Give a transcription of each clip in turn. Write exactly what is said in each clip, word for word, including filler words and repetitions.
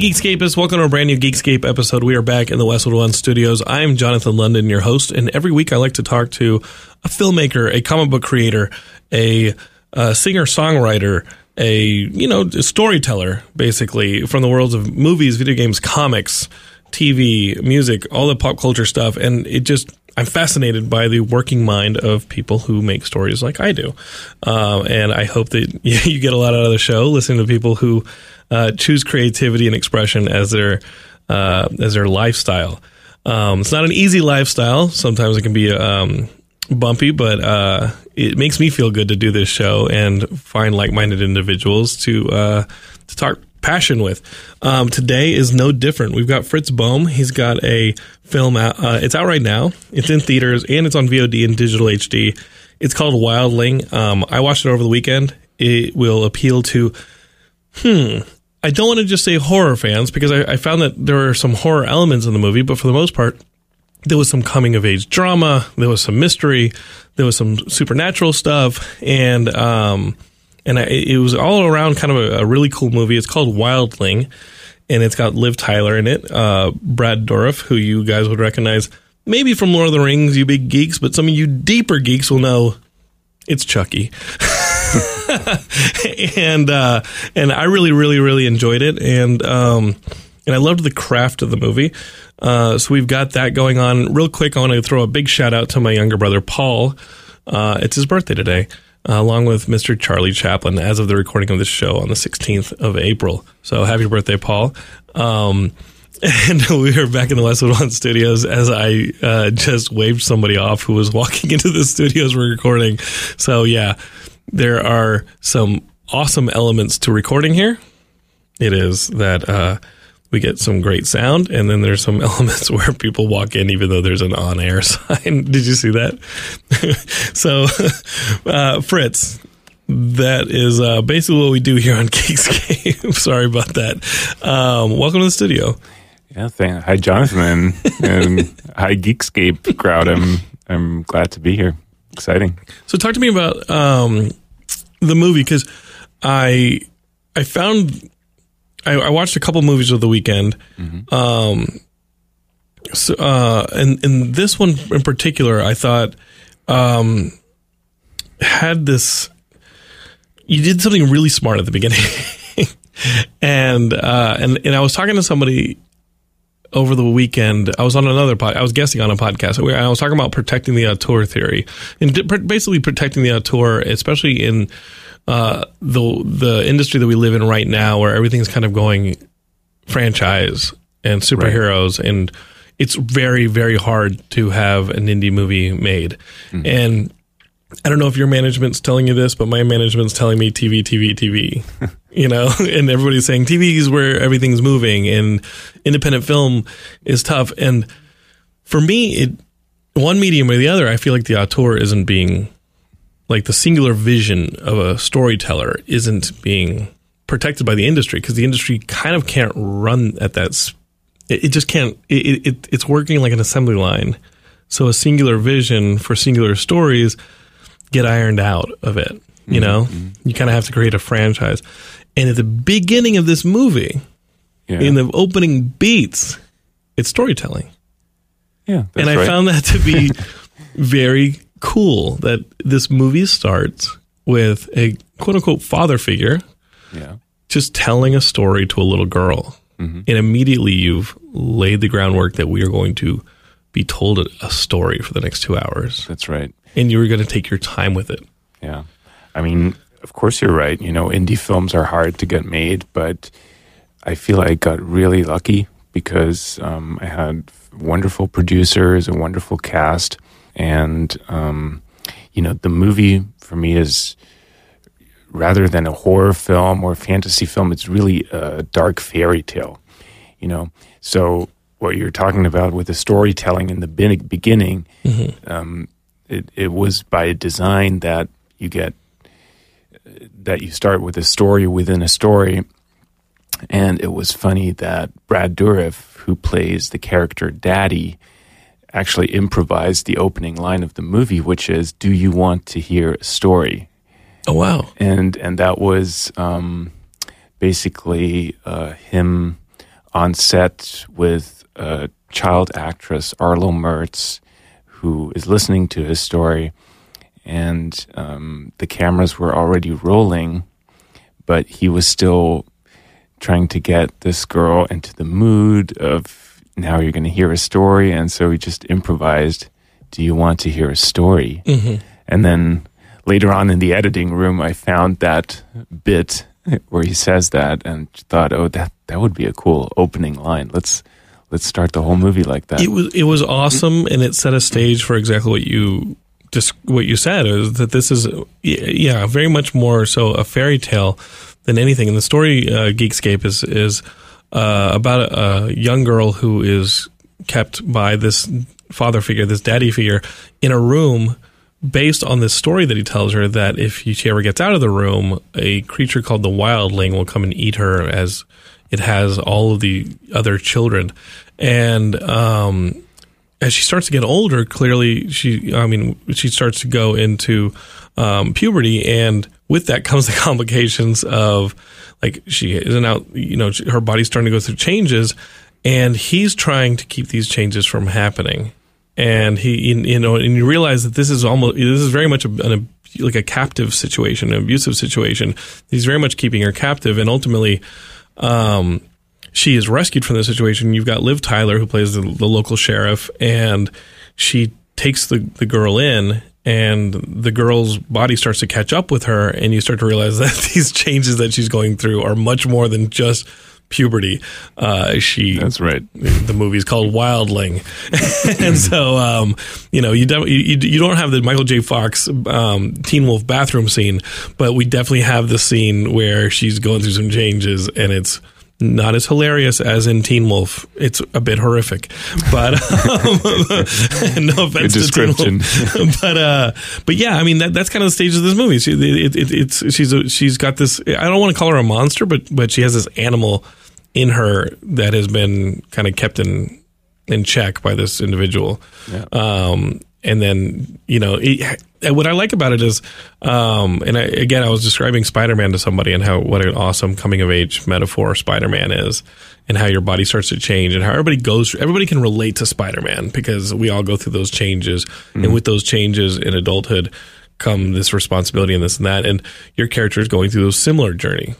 Geekscapists, welcome to a brand new Geekscape episode. We are back in the Westwood One studios. I am Jonathan London, your host, and every week I like to talk to a filmmaker, a comic book creator, a uh, singer-songwriter, a you know a storyteller, basically, from the worlds of movies, video games, comics, T V, music, all the pop culture stuff, and it just... I'm fascinated by the working mind of people who make stories like I do. Uh, and I hope that you get a lot out of the show listening to people who uh, choose creativity and expression as their uh, as their lifestyle. Um, it's not an easy lifestyle. Sometimes it can be um, bumpy, but uh, it makes me feel good to do this show and find like-minded individuals to uh, to talk passion with. Um, today is no different. We've got Fritz Bohm. He's got a film out. Uh, it's out right now. It's in theaters and it's on V O D and digital H D. It's called Wildling. Um, I watched it over the weekend. It will appeal to, hmm, I don't want to just say horror fans because I, I found that there are some horror elements in the movie, but for the most part, there was some coming of age drama. There was some mystery. There was some supernatural stuff. And, um, And I, it was all around kind of a, a really cool movie. It's called Wildling, and it's got Liv Tyler in it, uh, Brad Dourif, who you guys would recognize maybe from Lord of the Rings, you big geeks, but some of you deeper geeks will know it's Chucky. and uh, and I really, really, really enjoyed it, and um, and I loved the craft of the movie. Uh, so we've got that going on. Real quick, I want to throw a big shout-out to my younger brother, Paul. Uh, it's his birthday today. Uh, along with Mister Charlie Chaplin, as of the recording of this show on the sixteenth of April. So happy birthday, Paul. Um, and we are back in the Westwood One studios as I uh, just waved somebody off who was walking into the studios we're recording. So, yeah, there are some awesome elements to recording here. It is that uh, we get some great sound, and then there's some elements where people walk in even though there's an on-air sign. Did you see that? So, uh, Fritz, that is uh, basically what we do here on Geekscape. Sorry about that. Um, welcome to the studio. Yeah, thank, hi, Jonathan, and hi, Geekscape crowd. I'm I'm glad to be here. Exciting. So, talk to me about um, the movie because I I found I, I watched a couple movies of the weekend. Mm-hmm. Um, so, uh, and and this one in particular, I thought. Um, had this, you did something really smart at the beginning. and, uh, and, and I was talking to somebody over the weekend. I was on another pod, I was guesting on a podcast. I was talking about protecting the auteur theory and basically protecting the auteur, especially in, uh, the, the industry that we live in right now where everything's kind of going franchise and superheroes right. and, it's very, very hard to have an indie movie made. Mm-hmm. And I don't know if your management's telling you this, but my management's telling me T V, T V, T V, you know, and everybody's saying T V is where everything's moving and independent film is tough. And for me, it one medium or the other, I feel like the auteur isn't being like the singular vision of a storyteller isn't being protected by the industry because the industry kind of can't run at that speed. It just can't, it, it it's working like an assembly line. So a singular vision for singular stories get ironed out of it, you mm-hmm. know? You kind of have to create a franchise. And at the beginning of this movie, yeah. in the opening beats, it's storytelling. Yeah, that's And I right. found that to be very cool that this movie starts with a quote-unquote father figure yeah. just telling a story to a little girl. Mm-hmm. And immediately you've laid the groundwork that we are going to be told a story for the next two hours. That's right. And you're going to take your time with it. Yeah. I mean, of course you're right. You know, indie films are hard to get made, but I feel I got really lucky because um, I had wonderful producers, a wonderful cast. And, um, you know, the movie for me is... rather than a horror film or a fantasy film, it's really a dark fairy tale, you know? So what you're talking about with the storytelling in the beginning, mm-hmm. um, it, it was by design that you get, that you start with a story within a story. And it was funny that Brad Dourif, who plays the character Daddy, actually improvised the opening line of the movie, which is, "Do you want to hear a story?" Oh, wow. And and that was um, basically uh, him on set with a child actress, Arlo Mertz, who is listening to his story. And um, the cameras were already rolling, but he was still trying to get this girl into the mood of, now you're going to hear a story. And so he just improvised, do you want to hear a story? Mm-hmm. And then later on in the editing room, I found that bit where he says that and thought, oh, that, that would be a cool opening line. Let's let's start the whole movie like that. It was it was awesome, and it set a stage for exactly what you just what you said, is that this is, yeah, very much more so a fairy tale than anything. And the story, uh, Geekscape, is, is uh, about a, a young girl who is kept by this father figure, this daddy figure, in a room based on this story that he tells her, that if she ever gets out of the room, a creature called the Wildling will come and eat her, as it has all of the other children. And um, as she starts to get older, clearly she, I mean, she starts to go into um, puberty, and with that comes the complications of, like, she isn't out, you know, her body's starting to go through changes, and he's trying to keep these changes from happening. And he, you know, and you realize that this is almost, this is very much a, an, like a captive situation, an abusive situation. He's very much keeping her captive, and ultimately, um, she is rescued from the situation. You've got Liv Tyler, who plays the, the local sheriff, and she takes the, the girl in, and the girl's body starts to catch up with her, and you start to realize that these changes that she's going through are much more than just puberty. Uh, she. That's right. The movie's called Wildling, and so um, you know you, de- you you don't have the Michael J. Fox um, Teen Wolf bathroom scene, but we definitely have the scene where she's going through some changes, and it's not as hilarious as in Teen Wolf. It's a bit horrific, but um, no offense to Teen Wolf. But uh, but yeah, I mean that, that's kind of the stage of this movie. She, it, it, it's she's a, she's got this. I don't want to call her a monster, but but she has this animal in her that has been kind of kept in in check by this individual. Yeah. Um, and then, you know, it, what I like about it is, um, and I, again, I was describing Spider-Man to somebody and how, what an awesome coming of age metaphor Spider-Man is, and how your body starts to change, and how everybody goes, everybody can relate to Spider-Man, because we all go through those changes. Mm-hmm. And with those changes in adulthood come this responsibility and this and that. And your character is going through a similar journey.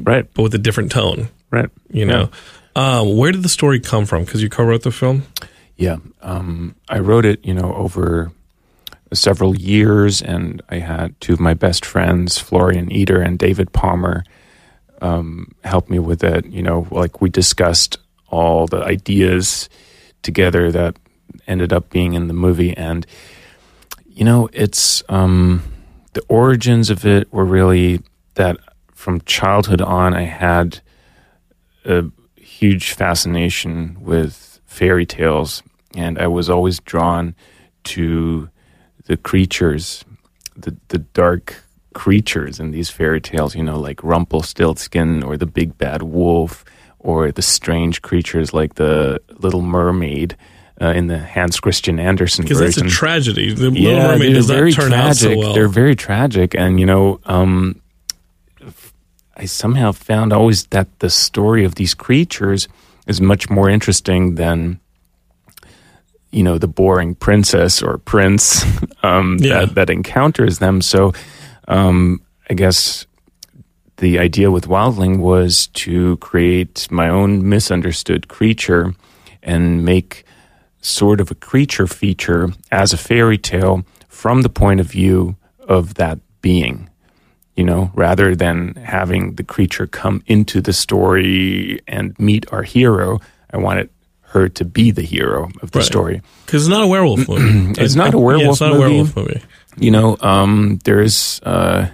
Right. But with a different tone. Right. You know, yeah. um, where did the story come from? Because you co-wrote the film? Yeah. Um, I wrote it, you know, over several years, and I had two of my best friends, Florian Eder and David Palmer, um, help me with it. You know, like, we discussed all the ideas together that ended up being in the movie. And, you know, it's, um, the origins of it were really that from childhood on, I had a huge fascination with fairy tales, and I was always drawn to the creatures, the the dark creatures in these fairy tales, you know, like Rumpelstiltskin or the big bad wolf, or the strange creatures like the Little Mermaid uh, in the Hans Christian Andersen version. Because that's a tragedy. The yeah, Little Mermaid does not turn out so well. They're very tragic, and, you know, um, I somehow found always that the story of these creatures is much more interesting than, you know, the boring princess or prince um, yeah. that, that encounters them. So um, I guess the idea with Wildling was to create my own misunderstood creature and make sort of a creature feature as a fairy tale from the point of view of that being. You know, rather than having the creature come into the story and meet our hero, I wanted her to be the hero of the right. story. Because it's not a werewolf movie. it's not a werewolf yeah, it's not movie. a werewolf movie. You know, um, there is, uh,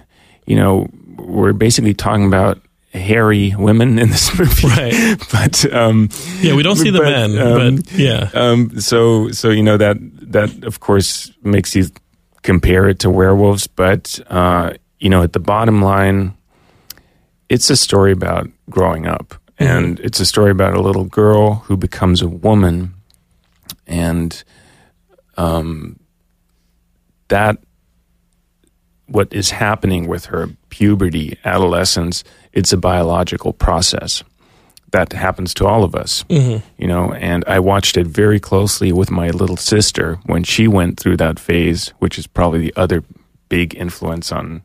you know, we're basically talking about hairy women in this movie. Right. but um, yeah, we don't see the but, men. Um, but yeah. Um, so, so you know that that of course makes you compare it to werewolves, but. Uh, You know, at the bottom line, it's a story about growing up. Mm-hmm. And it's a story about a little girl who becomes a woman. And um, that, what is happening with her, puberty, adolescence, it's a biological process that happens to all of us, mm-hmm. you know, and I watched it very closely with my little sister when she went through that phase, which is probably the other big influence on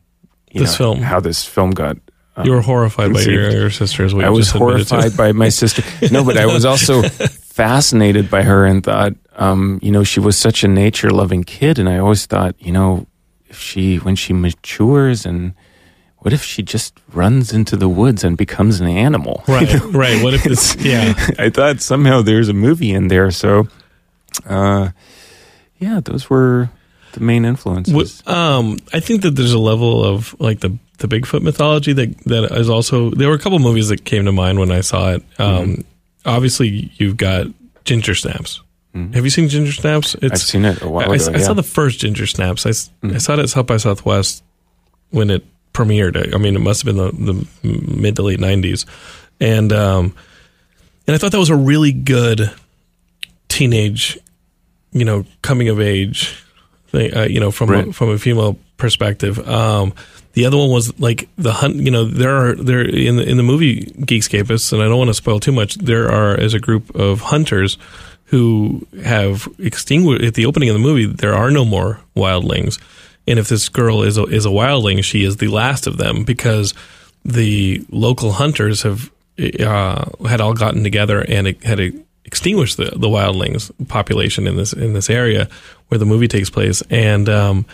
you this know, film. How this film got. Um, you were horrified conceived. by your, your sister as well. I was horrified by my sister. No, but I was also fascinated by her and thought, um, you know, she was such a nature loving kid. And I always thought, you know, if she, when she matures and, what if she just runs into the woods and becomes an animal? Right, you know? Right. What if it's, yeah. I thought somehow there's a movie in there. So, uh, yeah, those were the main influences. What, um, I think that there's a level of like the, the Bigfoot mythology that, that is also, there were a couple movies that came to mind when I saw it. Um, mm-hmm. Obviously, you've got Ginger Snaps. Mm-hmm. Have you seen Ginger Snaps? It's, I've seen it a while I, ago. I, yeah. I saw the first Ginger Snaps. I, mm-hmm. I saw it at South by Southwest when it premiered. I mean, it must have been the, the mid to late nineties, and um, and I thought that was a really good teenage, you know, coming of age thing. Uh, you know, from right. a, from a female perspective. Um, the other one was like the hunt. You know, there are there in the, in the movie Geekscapists, and I don't want to spoil too much. There are as a group of hunters who have extinguished at the opening of the movie. There are no more wildlings. And if this girl is a, is a wildling, she is the last of them because the local hunters have uh, had all gotten together and it had extinguished the, the wildlings population in this in this area where the movie takes place. And um,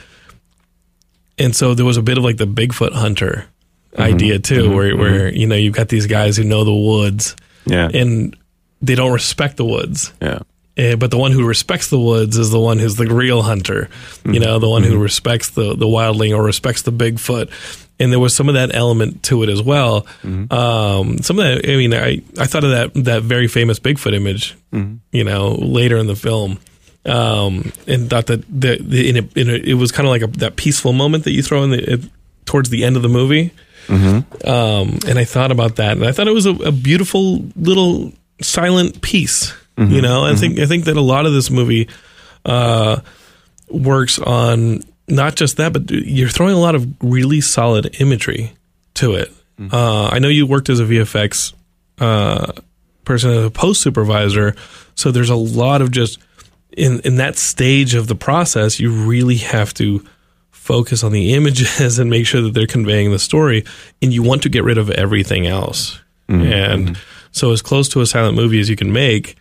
and so there was a bit of like the Bigfoot hunter mm-hmm. idea too, mm-hmm. where where mm-hmm. you know you've got these guys who know the woods, yeah, and they don't respect the woods, yeah. But the one who respects the woods is the one who's the real hunter, you know, the one who respects the, the wildling or respects the Bigfoot. And there was some of that element to it as well. Mm-hmm. Um, some of that, I mean, I, I thought of that, that very famous Bigfoot image, mm-hmm. you know, later in the film. Um, and thought that the, the, in a, in a, it was kind of like a, that peaceful moment that you throw in the, it, towards the end of the movie. Mm-hmm. Um, and I thought about that. And I thought it was a, a beautiful little silent piece. Mm-hmm. You know, I mm-hmm. think I think that a lot of this movie uh, works on not just that, but you're throwing a lot of really solid imagery to it. Mm-hmm. Uh, I know you worked as a V F X uh, person, as a post supervisor, so there's a lot of just in in that stage of the process, you really have to focus on the images and make sure that they're conveying the story, and you want to get rid of everything else. Mm-hmm. And mm-hmm. so, as close to a silent movie as you can make.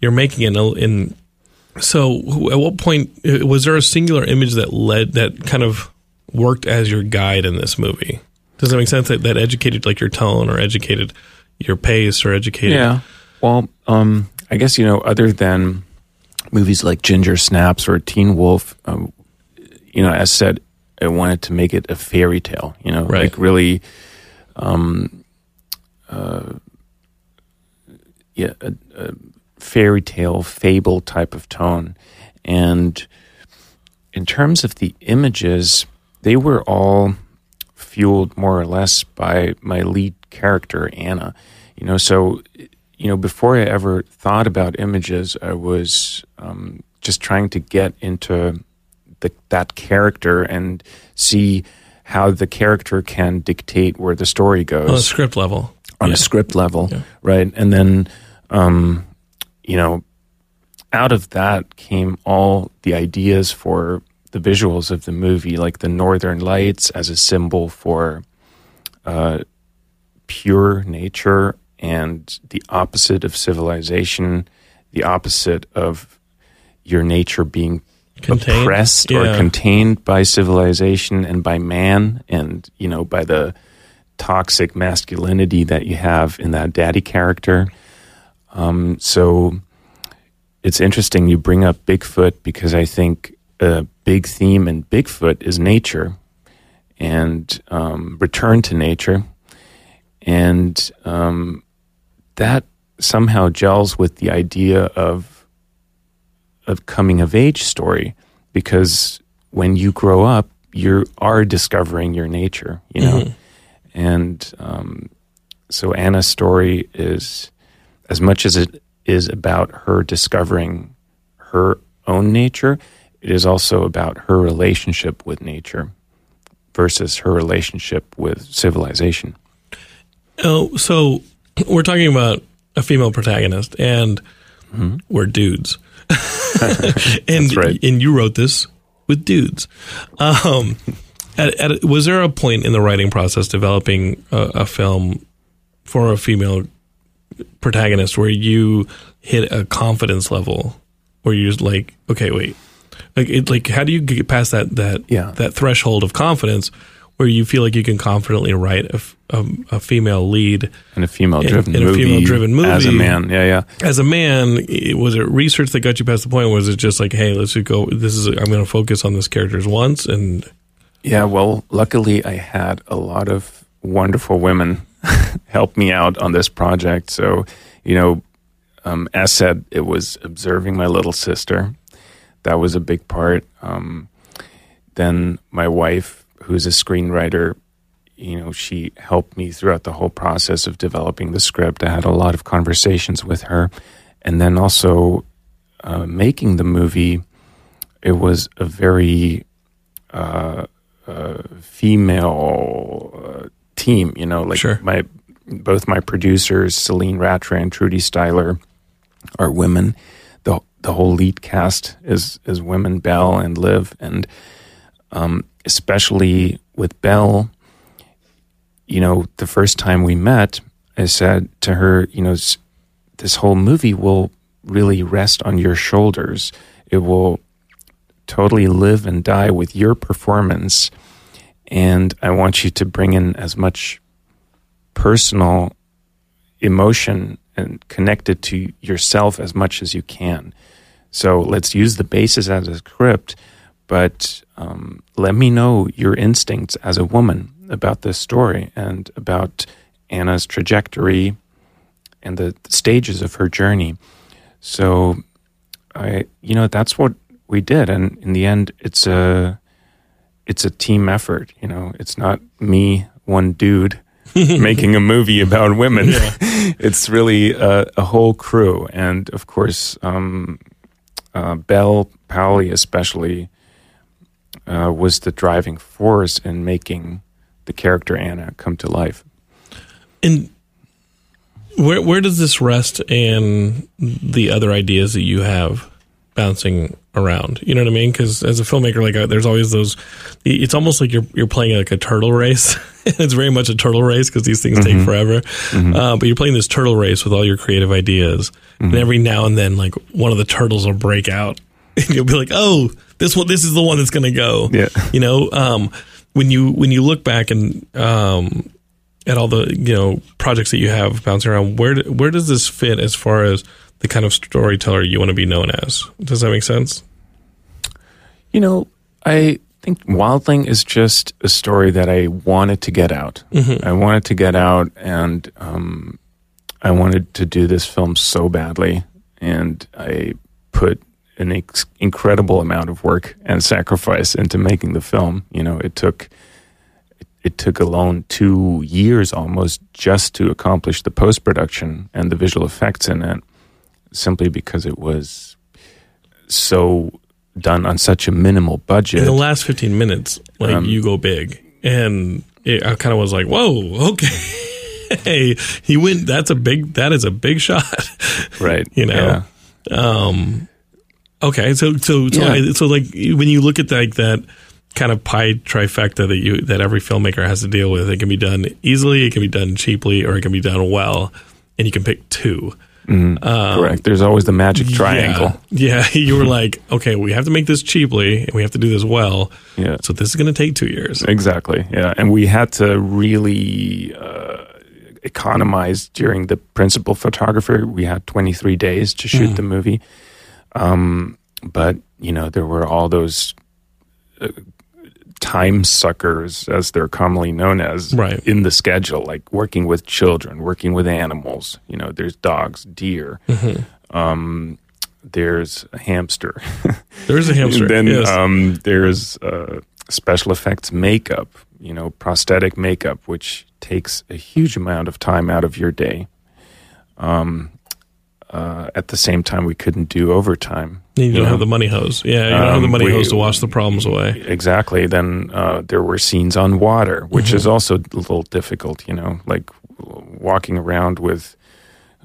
You're making it in, in. So, at what point was there a singular image that led that kind of worked as your guide in this movie? Does that make sense? That, that educated like your tone, or educated your pace, or educated. Yeah. Well, um, I guess you know, other than movies like Ginger Snaps or Teen Wolf, um, you know, as said, I wanted to make it a fairy tale. You know, right. like really. Um, uh, yeah. Uh, uh, fairy tale, fable type of tone. And in terms of the images, they were all fueled more or less by my lead character, Anna. You know, so, you know, before I ever thought about images, I was um, just trying to get into the, that character and see how the character can dictate where the story goes. On a script level. On yeah. a script level, yeah. right? And then... Um, You know, out of that came all the ideas for the visuals of the movie, like the Northern Lights as a symbol for uh, pure nature and the opposite of civilization, the opposite of your nature being contained. oppressed yeah. or contained by civilization and by man and, you know, by the toxic masculinity that you have in that daddy character. Um, so it's interesting you bring up Bigfoot because I think a big theme in Bigfoot is nature and um, return to nature. And um, that somehow gels with the idea of a coming-of-age story because when you grow up, you are discovering your nature, you know. Mm-hmm. And um, so Anna's story is... As much as it is about her discovering her own nature, it is also about her relationship with nature versus her relationship with civilization. Oh, so we're talking about a female protagonist, and mm-hmm. we're dudes. And, that's right. And you wrote this with dudes. Um, at, at, was there a point in the writing process developing a, a film for a female protagonist where you hit a confidence level where you're just like, okay, wait, like, it, like how do you get past that that yeah. that threshold of confidence where you feel like you can confidently write a, a, a female lead in a female-driven in, in movie, a female-driven movie as a man? Yeah, yeah. As a man, it, was it research that got you past the point? Or was it just like, hey, let's just go? This is I'm going to focus on this character's once and. Yeah, well, luckily I had a lot of wonderful women help me out on this project. So, you know, um, as said, it was observing my little sister. That was a big part. Um, then my wife, who's a screenwriter, you know, she helped me throughout the whole process of developing the script. I had a lot of conversations with her. And then also uh, making the movie, it was a very uh, uh, female uh, team, you know, like sure. my both my producers, Celine Rattray and Trudy Styler, are women. The the whole lead cast is, is women, Bel and Liv, and um, especially with Bel, you know, the first time we met, I said to her, you know, this whole movie will really rest on your shoulders. It will totally live and die with your performance. And I want you to bring in as much personal emotion and connect it to yourself as much as you can. So let's use the basis as a script, but um, let me know your instincts as a woman about this story and about Anna's trajectory and the stages of her journey. So, I, you know, that's what we did. And in the end, it's a... it's a team effort, you know. It's not me, one dude, making a movie about women. Yeah. It's really a, a whole crew. And, of course, um, uh, Bel Powley especially uh, was the driving force in making the character Anna come to life. And where where does this rest in the other ideas that you have bouncing around? You know what I mean? Because as a filmmaker, like uh, there's always those, it's almost like you're you're playing like a turtle race. It's very much a turtle race because these things mm-hmm. take forever. Mm-hmm. Uh, but you're playing this turtle race with all your creative ideas. Mm-hmm. And every now and then, like, one of the turtles will break out. And you'll be like, oh, this one, this is the one that's going to go. Yeah. You know, um, when you when you look back and um, at all the, you know, projects that you have bouncing around, where do, where does this fit as far as the kind of storyteller you want to be known as? Does that make sense? You know, I think Wildling is just a story that I wanted to get out. Mm-hmm. I wanted to get out, and um, I wanted to do this film so badly. And I put an ex- incredible amount of work and sacrifice into making the film. You know, it took it took alone two years almost just to accomplish the post-production and the visual effects in it, simply because it was so done on such a minimal budget. In the last fifteen minutes, like um, you go big, and it, I kind of was like, "Whoa, okay, hey, he went. That's a big. That is a big shot, right?" You know. Yeah. Um, okay, so so so, yeah. so like when you look at like that kind of pie trifecta that you that every filmmaker has to deal with, it can be done easily, it can be done cheaply, or it can be done well, and you can pick two. Mm, um, correct. There's always the magic triangle. Yeah, yeah. You were like, okay, we have to make this cheaply and we have to do this well. Yeah. So this is going to take two years. Exactly. Yeah. And we had to really uh, economize during the principal photographer. We had twenty-three days to shoot mm. the movie. Um, but, you know, there were all those uh, time suckers, as they're commonly known as, right. in the schedule, like working with children, working with animals. You know, there's dogs, deer, mm-hmm. um, there's a hamster. There's a hamster. Then yes. um, there's uh, special effects makeup, you know, prosthetic makeup, which takes a huge amount of time out of your day. Um, uh, at the same time, we couldn't do overtime. You don't yeah. have the money hose. Yeah, you don't um, have the money we, hose to wash the problems away. Exactly. Then uh, there were scenes on water, which mm-hmm. is also a little difficult, you know, like walking around with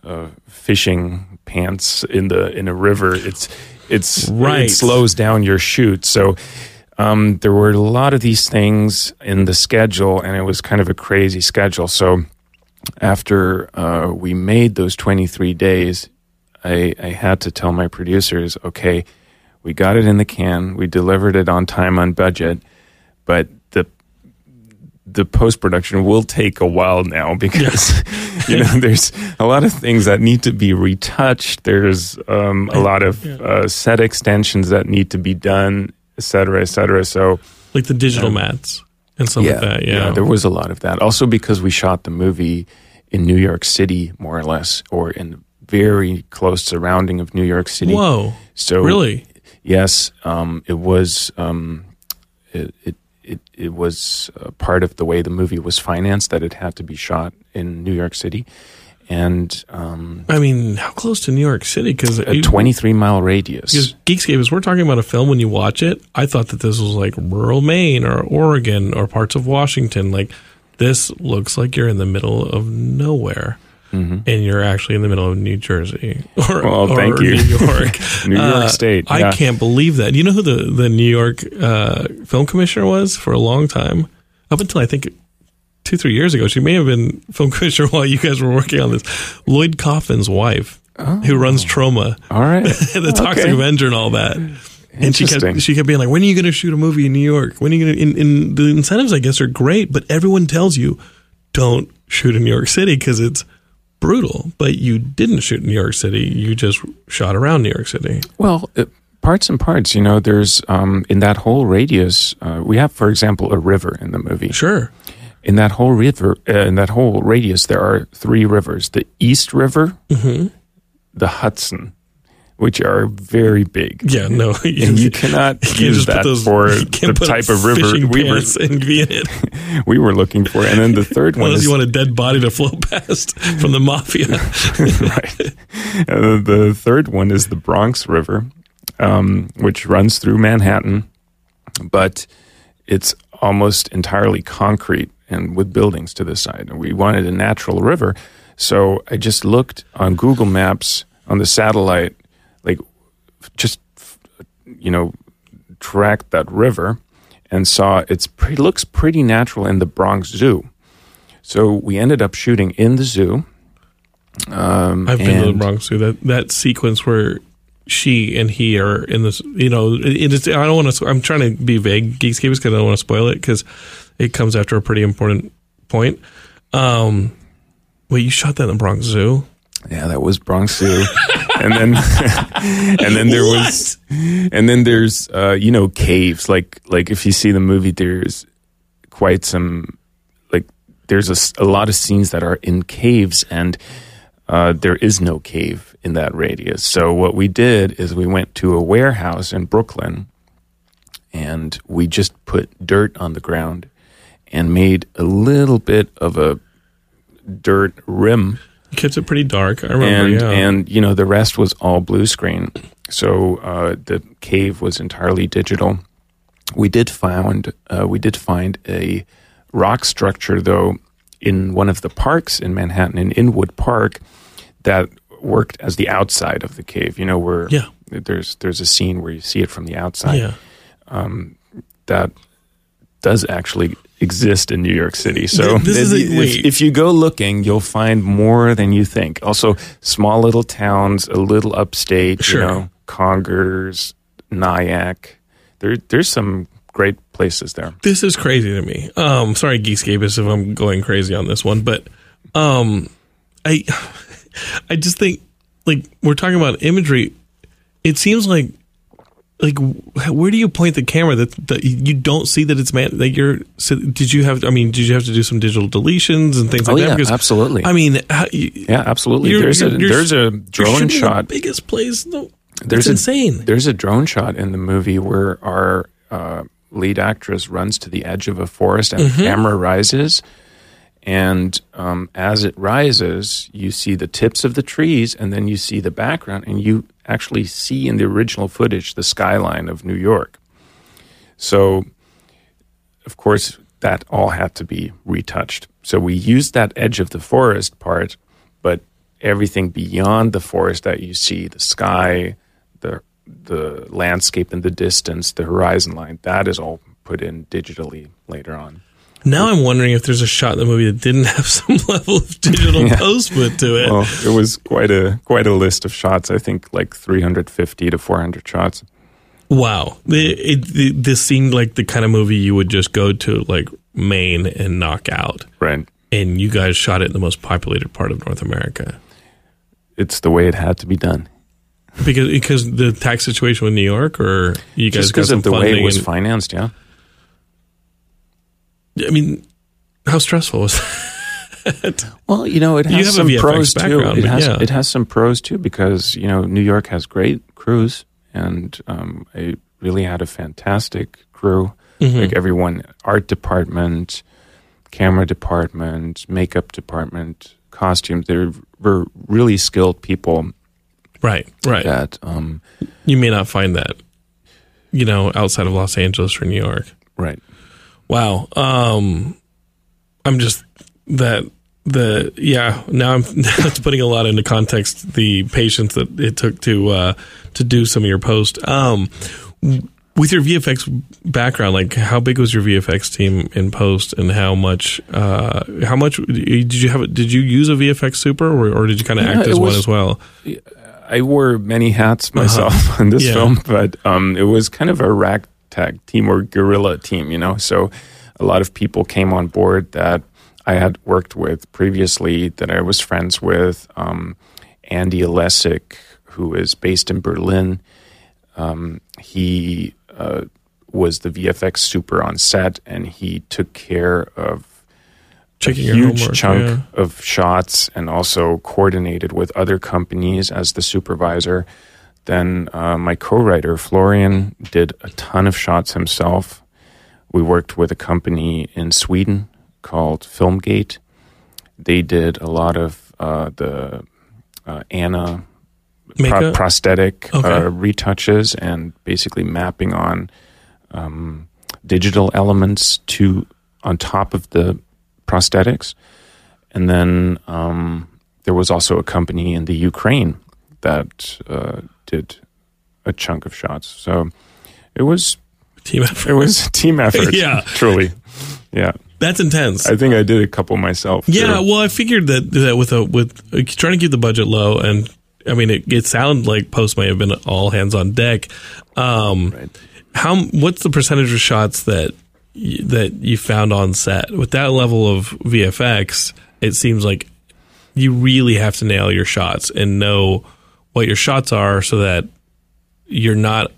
uh, fishing pants in the in a river, it's it's right. It slows down your shoot. So um, there were a lot of these things in the schedule, and it was kind of a crazy schedule. So after uh, we made those twenty-three days, I, I had to tell my producers, okay, we got it in the can, we delivered it on time, on budget, but the the post-production will take a while now because, yeah. you know, there's a lot of things that need to be retouched. There's um, a lot of yeah. uh, set extensions that need to be done, et cetera, et cetera. So, like the digital um, mats and stuff yeah, like that. Yeah. yeah, there was a lot of that. Also because we shot the movie in New York City, more or less, or in the very close surrounding of New York City. Whoa, so really? Yes, um, it was um, it, it it it was uh, part of the way the movie was financed that it had to be shot in New York City, and um, I mean, how close to New York City? Because a twenty-three mile radius. Because Geekscape, as we're talking about a film, when you watch it, I thought that this was like rural Maine or Oregon or parts of Washington. Like this looks like you're in the middle of nowhere. Mm-hmm. And you're actually in the middle of New Jersey or, well, or thank you. New York. New uh, York State. Yeah. I can't believe that. You know who the, the New York uh, film commissioner was for a long time? Up until I think two, three years ago. She may have been film commissioner while you guys were working on this. Lloyd Kaufman's wife, oh. who runs Troma. All right. the Toxic okay. Avenger and all that. And she kept, she kept being like, when are you going to shoot a movie in New York? When are you going to? And the incentives, I guess, are great, but everyone tells you, don't shoot in New York City because it's brutal, but you didn't shoot in New York City. You just shot around New York City. Well, it, parts and parts. You know, there's um, in that whole radius. Uh, we have, for example, a river in the movie. Sure. In that whole river, uh, in that whole radius, there are three rivers: the East River, mm-hmm. the Hudson, which are very big. Yeah, no, you, and you cannot you use that those, for the type of river we were and be in it. we were looking for. And then the third one is you want a dead body to float past from the mafia, right? And the third one is the Bronx River, um, which runs through Manhattan, but it's almost entirely concrete and with buildings to the side. And we wanted a natural river, so I just looked on Google Maps on the satellite. Like, just, you know, tracked that river and saw it's pretty, looks pretty natural in the Bronx Zoo. So we ended up shooting in the zoo. Um, I've been to the Bronx Zoo. That that sequence where she and he are in this, you know, it is. I don't want to. I'm trying to be vague, Geekscapers, because I don't want to spoil it because it comes after a pretty important point. Um, wait, you shot that in the Bronx Zoo? Yeah, that was Bronx Zoo. And then and then there what? was and then there's uh, you know, caves. Like like if you see the movie, there's quite some like there's a, a lot of scenes that are in caves, and uh, there is no cave in that radius. So what we did is we went to a warehouse in Brooklyn and we just put dirt on the ground and made a little bit of a dirt rim. Kept it pretty dark. I remember, and, yeah. And, you know, the rest was all blue screen. So uh, the cave was entirely digital. We did found, uh, we did find a rock structure, though, in one of the parks in Manhattan, in Inwood Park, that worked as the outside of the cave. You know, where yeah. there's there's a scene where you see it from the outside. Yeah. Um, that does actually exist in New York City. So this is a, if, if you go looking, you'll find more than you think. Also, small little towns, a little upstate, sure. you know, Congers, Nyack. There, there's some great places there. This is crazy to me. Um, sorry, Geekscapists, if I'm going crazy on this one, but um, I, I just think, like, we're talking about imagery. It seems like Like, where do you point the camera that, that you don't see that it's man? That you're so did you have? I mean, did you have to do some digital deletions and things like oh, yeah, that? Because, absolutely. I mean, how, you, yeah, absolutely. You're, there's you're, a you're, there's a drone shot. The biggest place. No, there's it's a, insane. There's a drone shot in the movie where our uh, lead actress runs to the edge of a forest and mm-hmm. the camera rises, and um, as it rises, you see the tips of the trees, and then you see the background, and you actually see in the original footage the skyline of New York. So, of course, that all had to be retouched. So we used that edge of the forest part, but everything beyond the forest that you see, the sky, the the landscape in the distance, the horizon line, that is all put in digitally later on. Now I'm wondering if there's a shot in the movie that didn't have some level of digital yeah. post put to it. Well, it was quite a quite a list of shots. I think like three hundred fifty to four hundred shots. Wow. It, it, it, this seemed like the kind of movie you would just go to like Maine and knock out. Right. And you guys shot it in the most populated part of North America. It's the way it had to be done. Because because the tax situation with New York, or you guys just got some of the funding way it was and, financed, yeah. I mean, how stressful was that? Well, you know, it has some pros too. It has, yeah. it has some pros too because, you know, New York has great crews, and um, I really had a fantastic crew. Mm-hmm. Like everyone, art department, camera department, makeup department, costumes, they were really skilled people. Right, right. That, um, you may not find that, you know, outside of Los Angeles or New York. Right. Wow. Um, I'm just that the yeah. Now I'm that's putting a lot into context. The patience that it took to uh, to do some of your post. Um, with your V F X background, like how big was your V F X team in post, and how much? Uh, how much did you have? Did you use a V F X super, or, or did you kind of yeah, act as was, one as well? I wore many hats myself uh-huh. on this yeah. film, but um, it was kind of a rack tag team or guerrilla team, you know. So a lot of people came on board that I had worked with previously, that I was friends with. Um, Andy Alessic, who is based in Berlin, um, he uh, was the V F X super on set, and he took care of Checking a huge homework, chunk yeah. of shots, and also coordinated with other companies as the supervisor. Then uh, my co-writer, Florian, did a ton of shots himself. We worked with a company in Sweden called Filmgate. They did a lot of uh, the uh, Anna pro- prosthetic okay. uh, retouches and basically mapping on um, digital elements to on top of the prosthetics. And then um, there was also a company in the Ukraine that uh, did a chunk of shots. So it was team effort. It was a team effort. yeah. Truly. Yeah. That's intense. I think I did a couple myself. Yeah, too. Well, I figured that that with a with uh, trying to keep the budget low, and I mean it it sounded like post may have been all hands on deck. Um right. how what's the percentage of shots that y- that you found on set? With that level of V F X, it seems like you really have to nail your shots and know what your shots are, so that you're not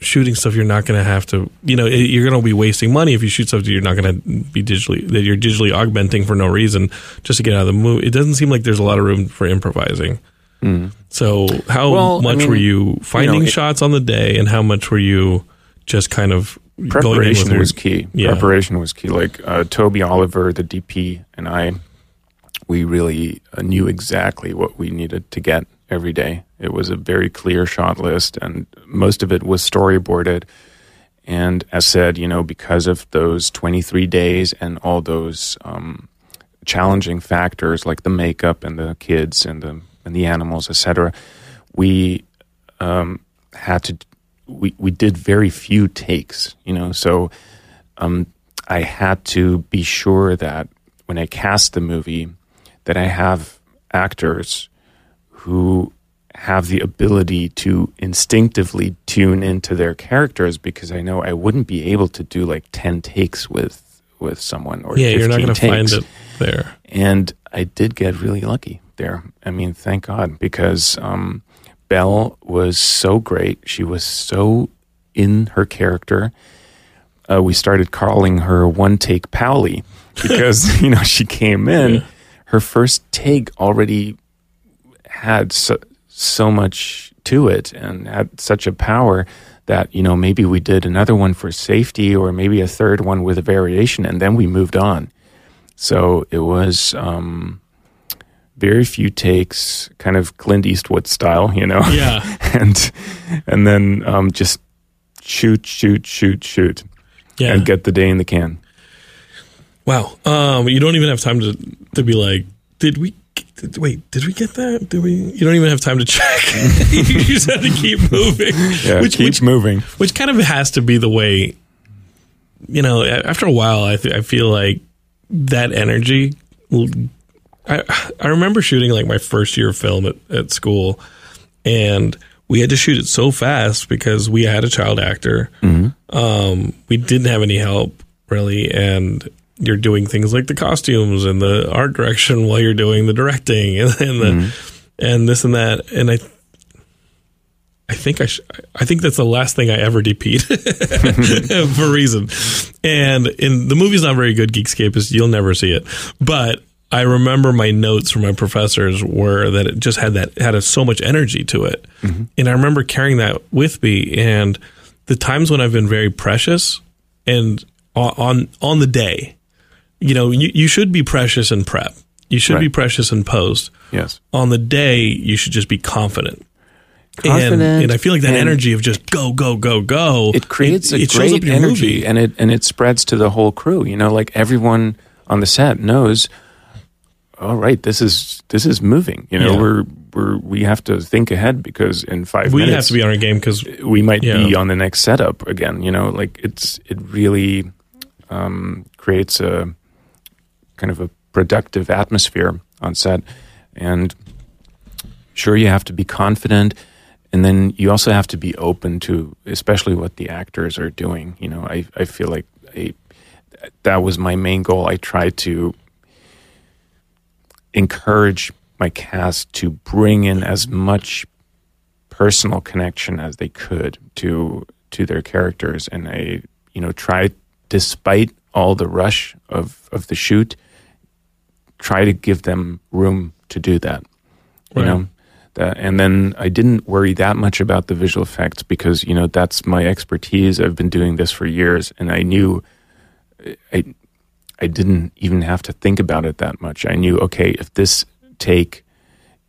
shooting stuff you're not going to have to, you know, you're going to be wasting money if you shoot stuff that you're not going to be digitally, that you're digitally augmenting for no reason just to get out of the movie. It doesn't seem like there's a lot of room for improvising. Mm. So how well, much I mean, were you finding you know, it, shots on the day, and how much were you just kind of preparation going in with was your, key. Yeah. Preparation was key. Like uh, Toby Oliver, the D P, and I, we really knew exactly what we needed to get every day. It was a very clear shot list, and most of it was storyboarded. And as said, you know, because of those twenty-three days and all those um, challenging factors like the makeup and the kids and the and the animals, et cetera, we um, had to we we did very few takes, you know. So um, I had to be sure that when I cast the movie, that I have actors who have the ability to instinctively tune into their characters, because I know I wouldn't be able to do like ten takes with, with someone or yeah, fifteen you're not going to find it there. And I did get really lucky there. I mean, thank God, because um, Belle was so great. She was so in her character. Uh, we started calling her One Take Powley because, you know, she came in, yeah. her first take already had so, so much to it and had such a power that, you know, maybe we did another one for safety, or maybe a third one with a variation, and then we moved on. So it was um, very few takes, kind of Clint Eastwood style, you know? Yeah. and and then um, just shoot, shoot, shoot, shoot, yeah. and get the day in the can. Wow. Um, you don't even have time to, to be like, did we... Did, wait, did we get that? Did we? You don't even have time to check. You just have to keep moving. Yeah, which, keep which, moving. Which kind of has to be the way, you know, after a while, I, th- I feel like that energy. I, I remember shooting like my first year of film at, at school, and we had to shoot it so fast because we had a child actor. Mm-hmm. Um, we didn't have any help, really, and you're doing things like the costumes and the art direction while you're doing the directing and, and the mm-hmm. and this and that. And I, I think I, sh- I think that's the last thing I ever DP'd for a reason. And in the movie's not very good. Geekscape is you'll never see it. But I remember my notes from my professors were that it just had that had a, so much energy to it, mm-hmm. and I remember carrying that with me. And the times when I've been very precious and on on the day. You know, you, you should be precious in prep. You should right. be precious in post. Yes. On the day, you should just be confident. Confident. And, and I feel like that energy of just go, go, go, go. It creates it, a it great shows up in your energy, movie. and it and it spreads to the whole crew. You know, like everyone on the set knows. All right, this is this is moving. You know, yeah. we're we're we have to think ahead because in five we minutes we have to be on our game because we might yeah. be on the next setup again. You know, like it's it really um, creates a. kind of a productive atmosphere on set, and sure you have to be confident, and then you also have to be open to, especially what the actors are doing. You know, I I feel like I, that was my main goal. I tried to encourage my cast to bring in as much personal connection as they could to to their characters, and I you know tried despite all the rush of of the shoot. Try to give them room to do that, you right. know. That, and then I didn't worry that much about the visual effects because you know that's my expertise. I've been doing this for years, and I knew I I didn't even have to think about it that much. I knew, okay, if this take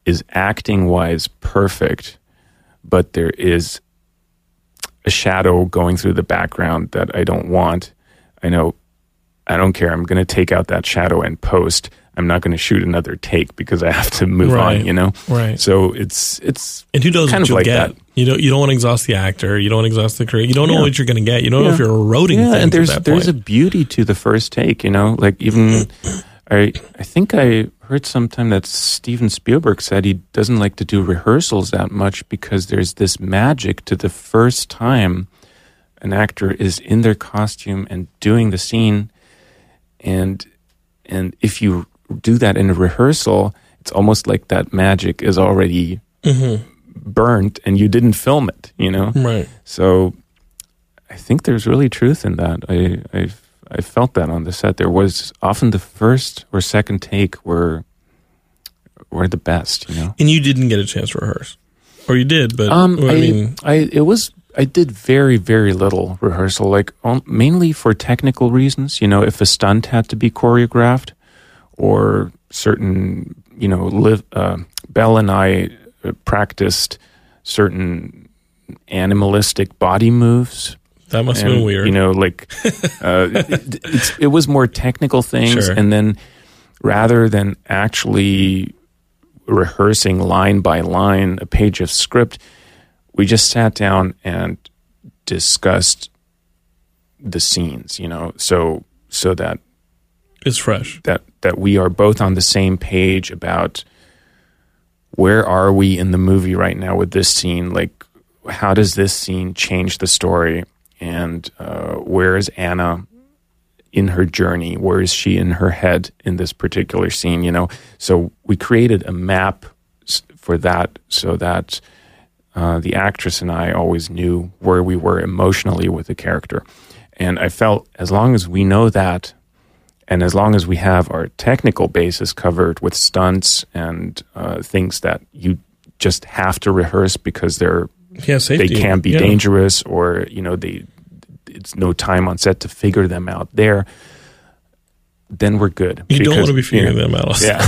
is acting wise perfect, but there is a shadow going through the background that I don't want. I know I don't care. I'm going to take out that shadow and post. I'm not going to shoot another take because I have to move right, on, you know? Right. So it's, it's and who knows kind what of you'll like get. That. You don't, you don't want to exhaust the actor. You don't want to exhaust the career. You don't yeah. know what you're going to get. You don't yeah. know if you're eroding yeah, things and there's, at that there's point. A beauty to the first take, you know? Like even, I I think I heard sometime that Steven Spielberg said he doesn't like to do rehearsals that much because there's this magic to the first time an actor is in their costume and doing the scene. And and if you do that in a rehearsal, it's almost like that magic is already mm-hmm. burnt and you didn't film it, you know? Right. So I think there's really truth in that. I I've, I felt that on the set. There was often the first or second take were were the best, you know? And you didn't get a chance to rehearse. Or you did, but um, well, I, I mean... I, it was... I did very, very little rehearsal, like on, mainly for technical reasons. You know, if a stunt had to be choreographed or certain, you know, live, uh, Belle and I practiced certain animalistic body moves. That must and, have been weird. You know, like uh, it, it's, it was more technical things. Sure. And then rather than actually rehearsing line by line a page of script, we just sat down and discussed the scenes, you know, so so that it's fresh. That that we are both on the same page about where are we in the movie right now with this scene? Like, how does this scene change the story? And uh, where is Anna in her journey? Where is she in her head in this particular scene? You know, so we created a map for that, so that. Uh, the actress and I always knew where we were emotionally with the character. And I felt as long as we know that, and as long as we have our technical basis covered with stunts and uh, things that you just have to rehearse because they're yeah, they can be yeah. dangerous, or you know they it's no time on set to figure them out there, then we're good. You because, don't want to be figuring you know, them out. Yeah,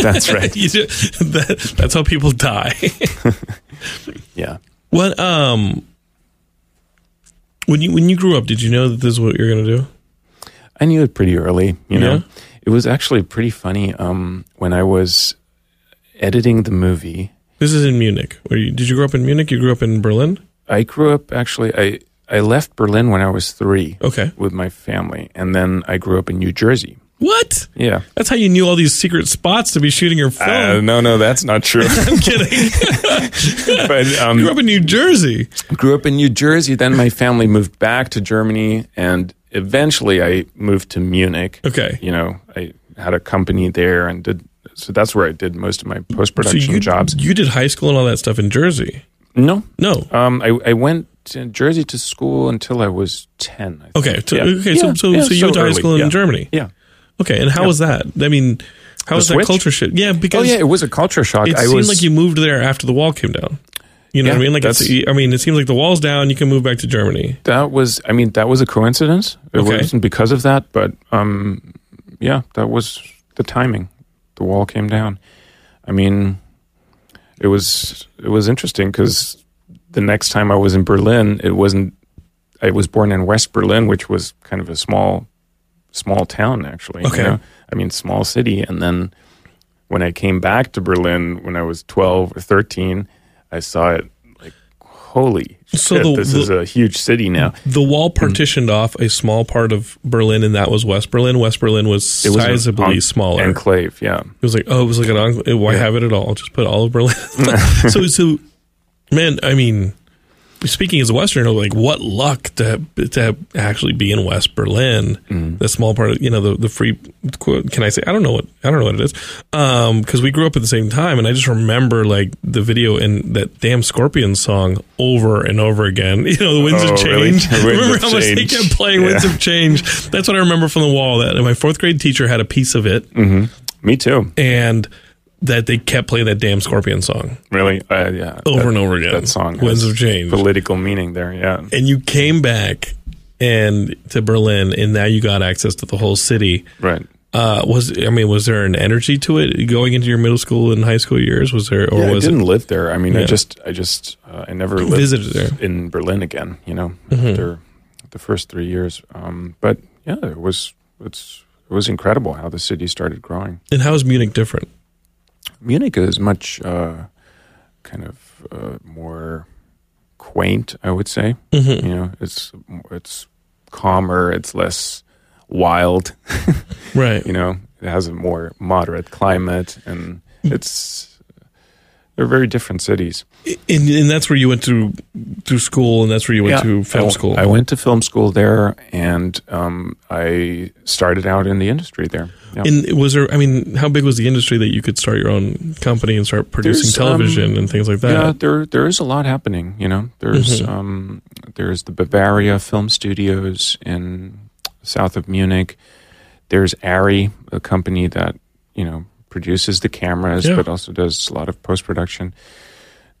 that's right. you do, that, that's how people die. Yeah. What um when you when you grew up, did you know that this is what you're going to do? I knew it pretty early, you yeah. know. It was actually pretty funny um when I was editing the movie. This is in Munich. Were you, did you grow up in Munich? You grew up in Berlin? I grew up, actually, I, I left Berlin when I was three. Okay. With my family. And then I grew up in New Jersey. What? Yeah. That's how you knew all these secret spots to be shooting your film. Uh, no, no, that's not true. I'm kidding. But um, grew up in New Jersey. Grew up in New Jersey. Then my family moved back to Germany, and eventually I moved to Munich. Okay. You know, I had a company there, and did so that's where I did most of my post-production so you, jobs. You did high school and all that stuff in Jersey? No. No. Um, I, I went to Jersey to school until I was ten. I okay. So, yeah. Okay. Yeah. So, so, yeah, so you so went to high early. school in yeah. Germany? Yeah. Okay, and how yeah. was that? I mean, how the was switch? that culture shit? Yeah, because oh yeah, it was a culture shock. It I seemed was, like you moved there after the wall came down. You know yeah, what I mean? Like, it's, I mean, it seems like the wall's down. You can move back to Germany. That was, I mean, that was a coincidence. It okay. wasn't because of that, but um, yeah, that was the timing. The wall came down. I mean, it was it was interesting because the next time I was in Berlin, it wasn't. I was born in West Berlin, which was kind of a small. small town actually okay you know? I mean small city, and then when I came back to Berlin when I was twelve or thirteen, I saw it like, holy so shit the, this the, is a huge city now. The wall partitioned and, off a small part of Berlin, and that was West Berlin. West Berlin was sizably was smaller enclave. Yeah, it was like oh it was like an enclave. Why yeah. have it at all? Just put all of Berlin. so so man I mean speaking as a Westerner, like what luck to have, to have actually be in West Berlin, mm. the small part of you know the the free. Can I say I don't know what I don't know what it is because um, we grew up at the same time, and I just remember like the video and that damn Scorpions song over and over again. You know, the winds oh, of change. Really? Winds remember of how much change. They kept playing yeah. Winds of Change. That's what I remember from the wall. That and my fourth grade teacher had a piece of it. Mm-hmm. Me too. And. That they kept playing that damn Scorpion song. Really? Uh, yeah. Over that, and over again. That song. Winds of Change. Political meaning there, yeah. And you came back and to Berlin, and now you got access to the whole city. Right. Uh, was I mean, was there an energy to it going into your middle school and high school years? Was there? Or yeah, was I didn't it, live there. I mean, yeah. I just, I just, uh, I never lived Visited there. in Berlin again. You know, mm-hmm. after the first three years. Um, but yeah, it was, it's, it was incredible how the city started growing. And how is Munich different? Munich is much uh, kind of uh, more quaint, I would say. Mm-hmm. You know, it's it's calmer, it's less wild, right? You know, it has a more moderate climate, and it's they're very different cities. And, and that's where you went to to school, and that's where you went yeah, to film I, school. I went to film school there, and um, I started out in the industry there. Yeah. And was there? I mean, how big was the industry that you could start your own company and start producing there's, television um, and things like that? Yeah, there there is a lot happening. You know, there's mm-hmm. um, there's the Bavaria Film Studios in south of Munich. There's Arri, a company that you know produces the cameras, yeah. but also does a lot of post production.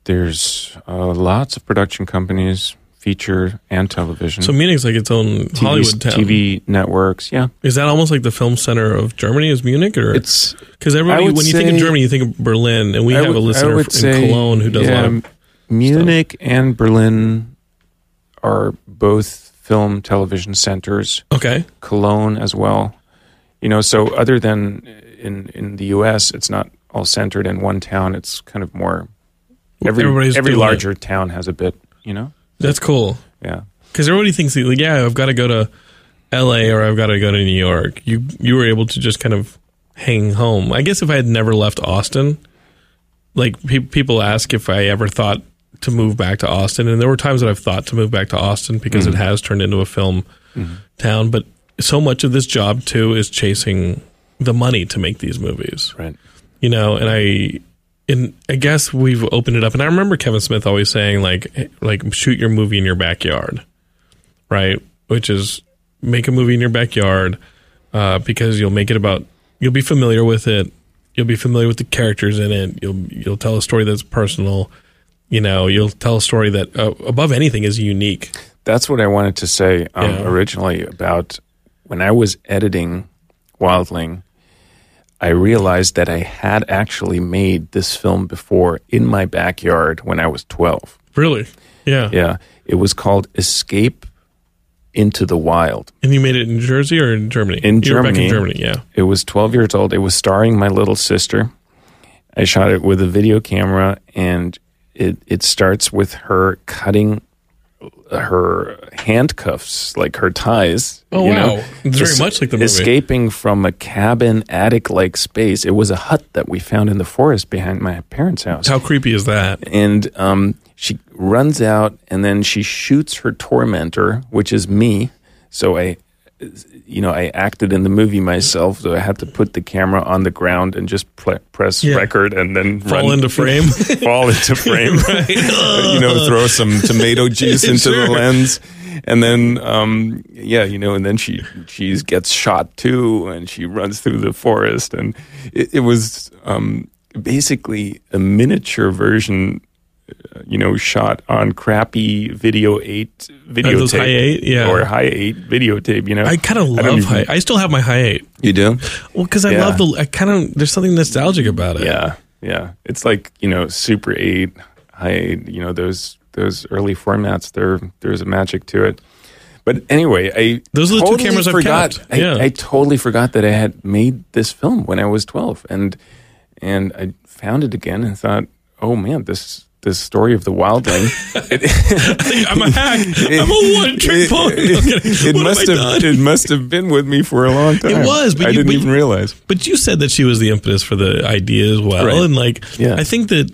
There's uh, lots of production companies, feature and television. So Munich's like its own T V, Hollywood town. T V networks, yeah. Is that almost like the film center of Germany is Munich? Or it's because everybody, when you say, think of Germany, you think of Berlin, and we would, have a listener in say, Cologne who does yeah, a lot of Munich stuff. And Berlin are both film television centers. Okay. Cologne as well. You know, so other than in, in the U S, it's not all centered in one town. It's kind of more... Every Everybody's every larger it. town has a bit, you know? That's cool. Yeah. Because everybody thinks, like, yeah, I've got to go to L A or I've got to go to New York. You you were able to just kind of hang home. I guess if I had never left Austin, like pe- people ask if I ever thought to move back to Austin. And there were times that I've thought to move back to Austin because mm-hmm. it has turned into a film mm-hmm. town. But so much of this job, too, is chasing the money to make these movies. Right. You know, and I... And I guess we've opened it up. And I remember Kevin Smith always saying, like, like shoot your movie in your backyard, right? Which is make a movie in your backyard uh, because you'll make it about, you'll be familiar with it. You'll be familiar with the characters in it. You'll you'll tell a story that's personal. You know, you'll tell a story that uh, above anything is unique. That's what I wanted to say um, yeah. originally about when I was editing Wildling. I realized that I had actually made this film before in my backyard when I was twelve. Really? Yeah. Yeah. It was called Escape into the Wild. And you made it in Jersey or in Germany? In Germany. You were back in Germany, yeah. It was twelve years old. It was starring my little sister. I shot it with a video camera, and it it starts with her cutting her handcuffs, like her ties. Oh, you wow. know, it's very es- much like the movie. Escaping from a cabin attic-like space. It was a hut that we found in the forest behind my parents' house. How creepy is that? And um, she runs out, and then she shoots her tormentor, which is me. So I... You know, I acted in the movie myself, so I had to put the camera on the ground and just pl- press yeah. record and then fall run, into frame, fall into frame, right. you know, throw some tomato juice into sure. the lens. And then, um, yeah, you know, and then she, she gets shot too, and she runs through the forest. And it, it was um, basically a miniature version, you know, shot on crappy video eight videotape, high eight, yeah, or high eight videotape. You know, I kind of love I high. Even, I still have my high eight. You do? Well, because I yeah. love the. I kind of there's something nostalgic about it. Yeah, yeah. It's like, you know, super eight, high eight. You know, those those early formats. There, there's a magic to it. But anyway, I those are the totally two cameras forgot, I've kept. Yeah. I, I totally forgot that I had made this film when I was twelve, and and I found it again and thought, oh man, this. This story of the wildling. I'm a hack. It, I'm a one-trick pony. It, it, it must have. It must have been with me for a long time. It was, but I you, didn't but, even realize. But you said that she was the impetus for the idea as well, right. and like, yeah. I think that,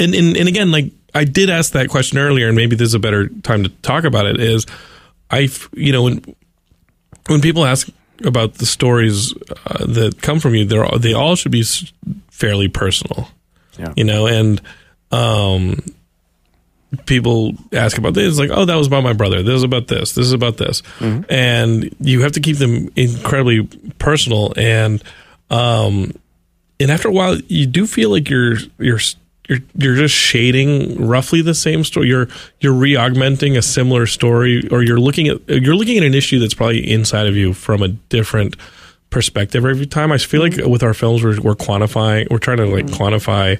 and, and and again, like, I did ask that question earlier, and maybe this is a better time to talk about it. Is I, you know, when when people ask about the stories uh, that come from you, they're all, they all should be fairly personal, yeah. you know, and. Um, people ask about this, like, oh, that was about my brother. This is about this. This is about this. Mm-hmm. And you have to keep them incredibly personal. And, um, and after a while, you do feel like you're, you're, you're, you're just shading roughly the same story. You're, you're re-augmenting a similar story, or you're looking at, you're looking at an issue that's probably inside of you from a different perspective every time. I feel like with our films, we're, we're quantifying, we're trying to like quantify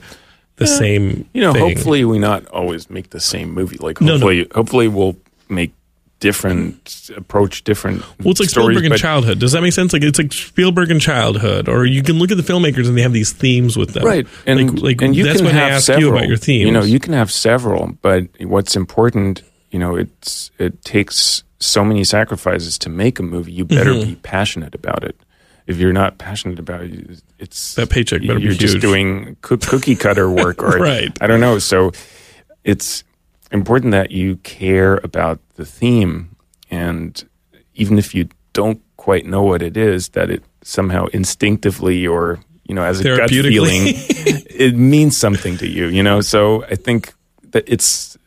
the yeah. same you know thing. Hopefully we not always make the same movie, like hopefully no, no. hopefully we'll make different approach different well it's like stories, Spielberg and childhood. Does that make sense? Like it's like Spielberg and childhood, or you can look at the filmmakers and they have these themes with them, right? And like, like and you that's can when have I ask several, you about your themes. You know, you can have several, but what's important, you know, it's it takes so many sacrifices to make a movie. You better mm-hmm. be passionate about it. If you're not passionate about it, it's that paycheck better be huge. You're just doing cook, cookie cutter work, or right. I don't know. So it's important that you care about the theme, and even if you don't quite know what it is, that it somehow instinctively or you know as a gut feeling, it means something to you. You know, so I think that it's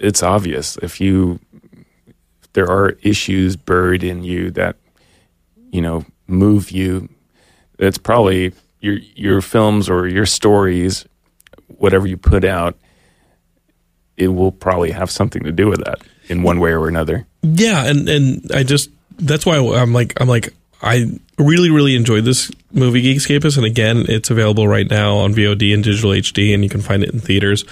it's obvious if you if there are issues buried in you that you know. Move you. It's probably your your films or your stories, whatever you put out. It will probably have something to do with that in one way or another. Yeah, and and I just that's why I'm like I'm like I really really enjoyed this movie, Geekscapist, and again, it's available right now on V O D and digital H D, and you can find it in theaters.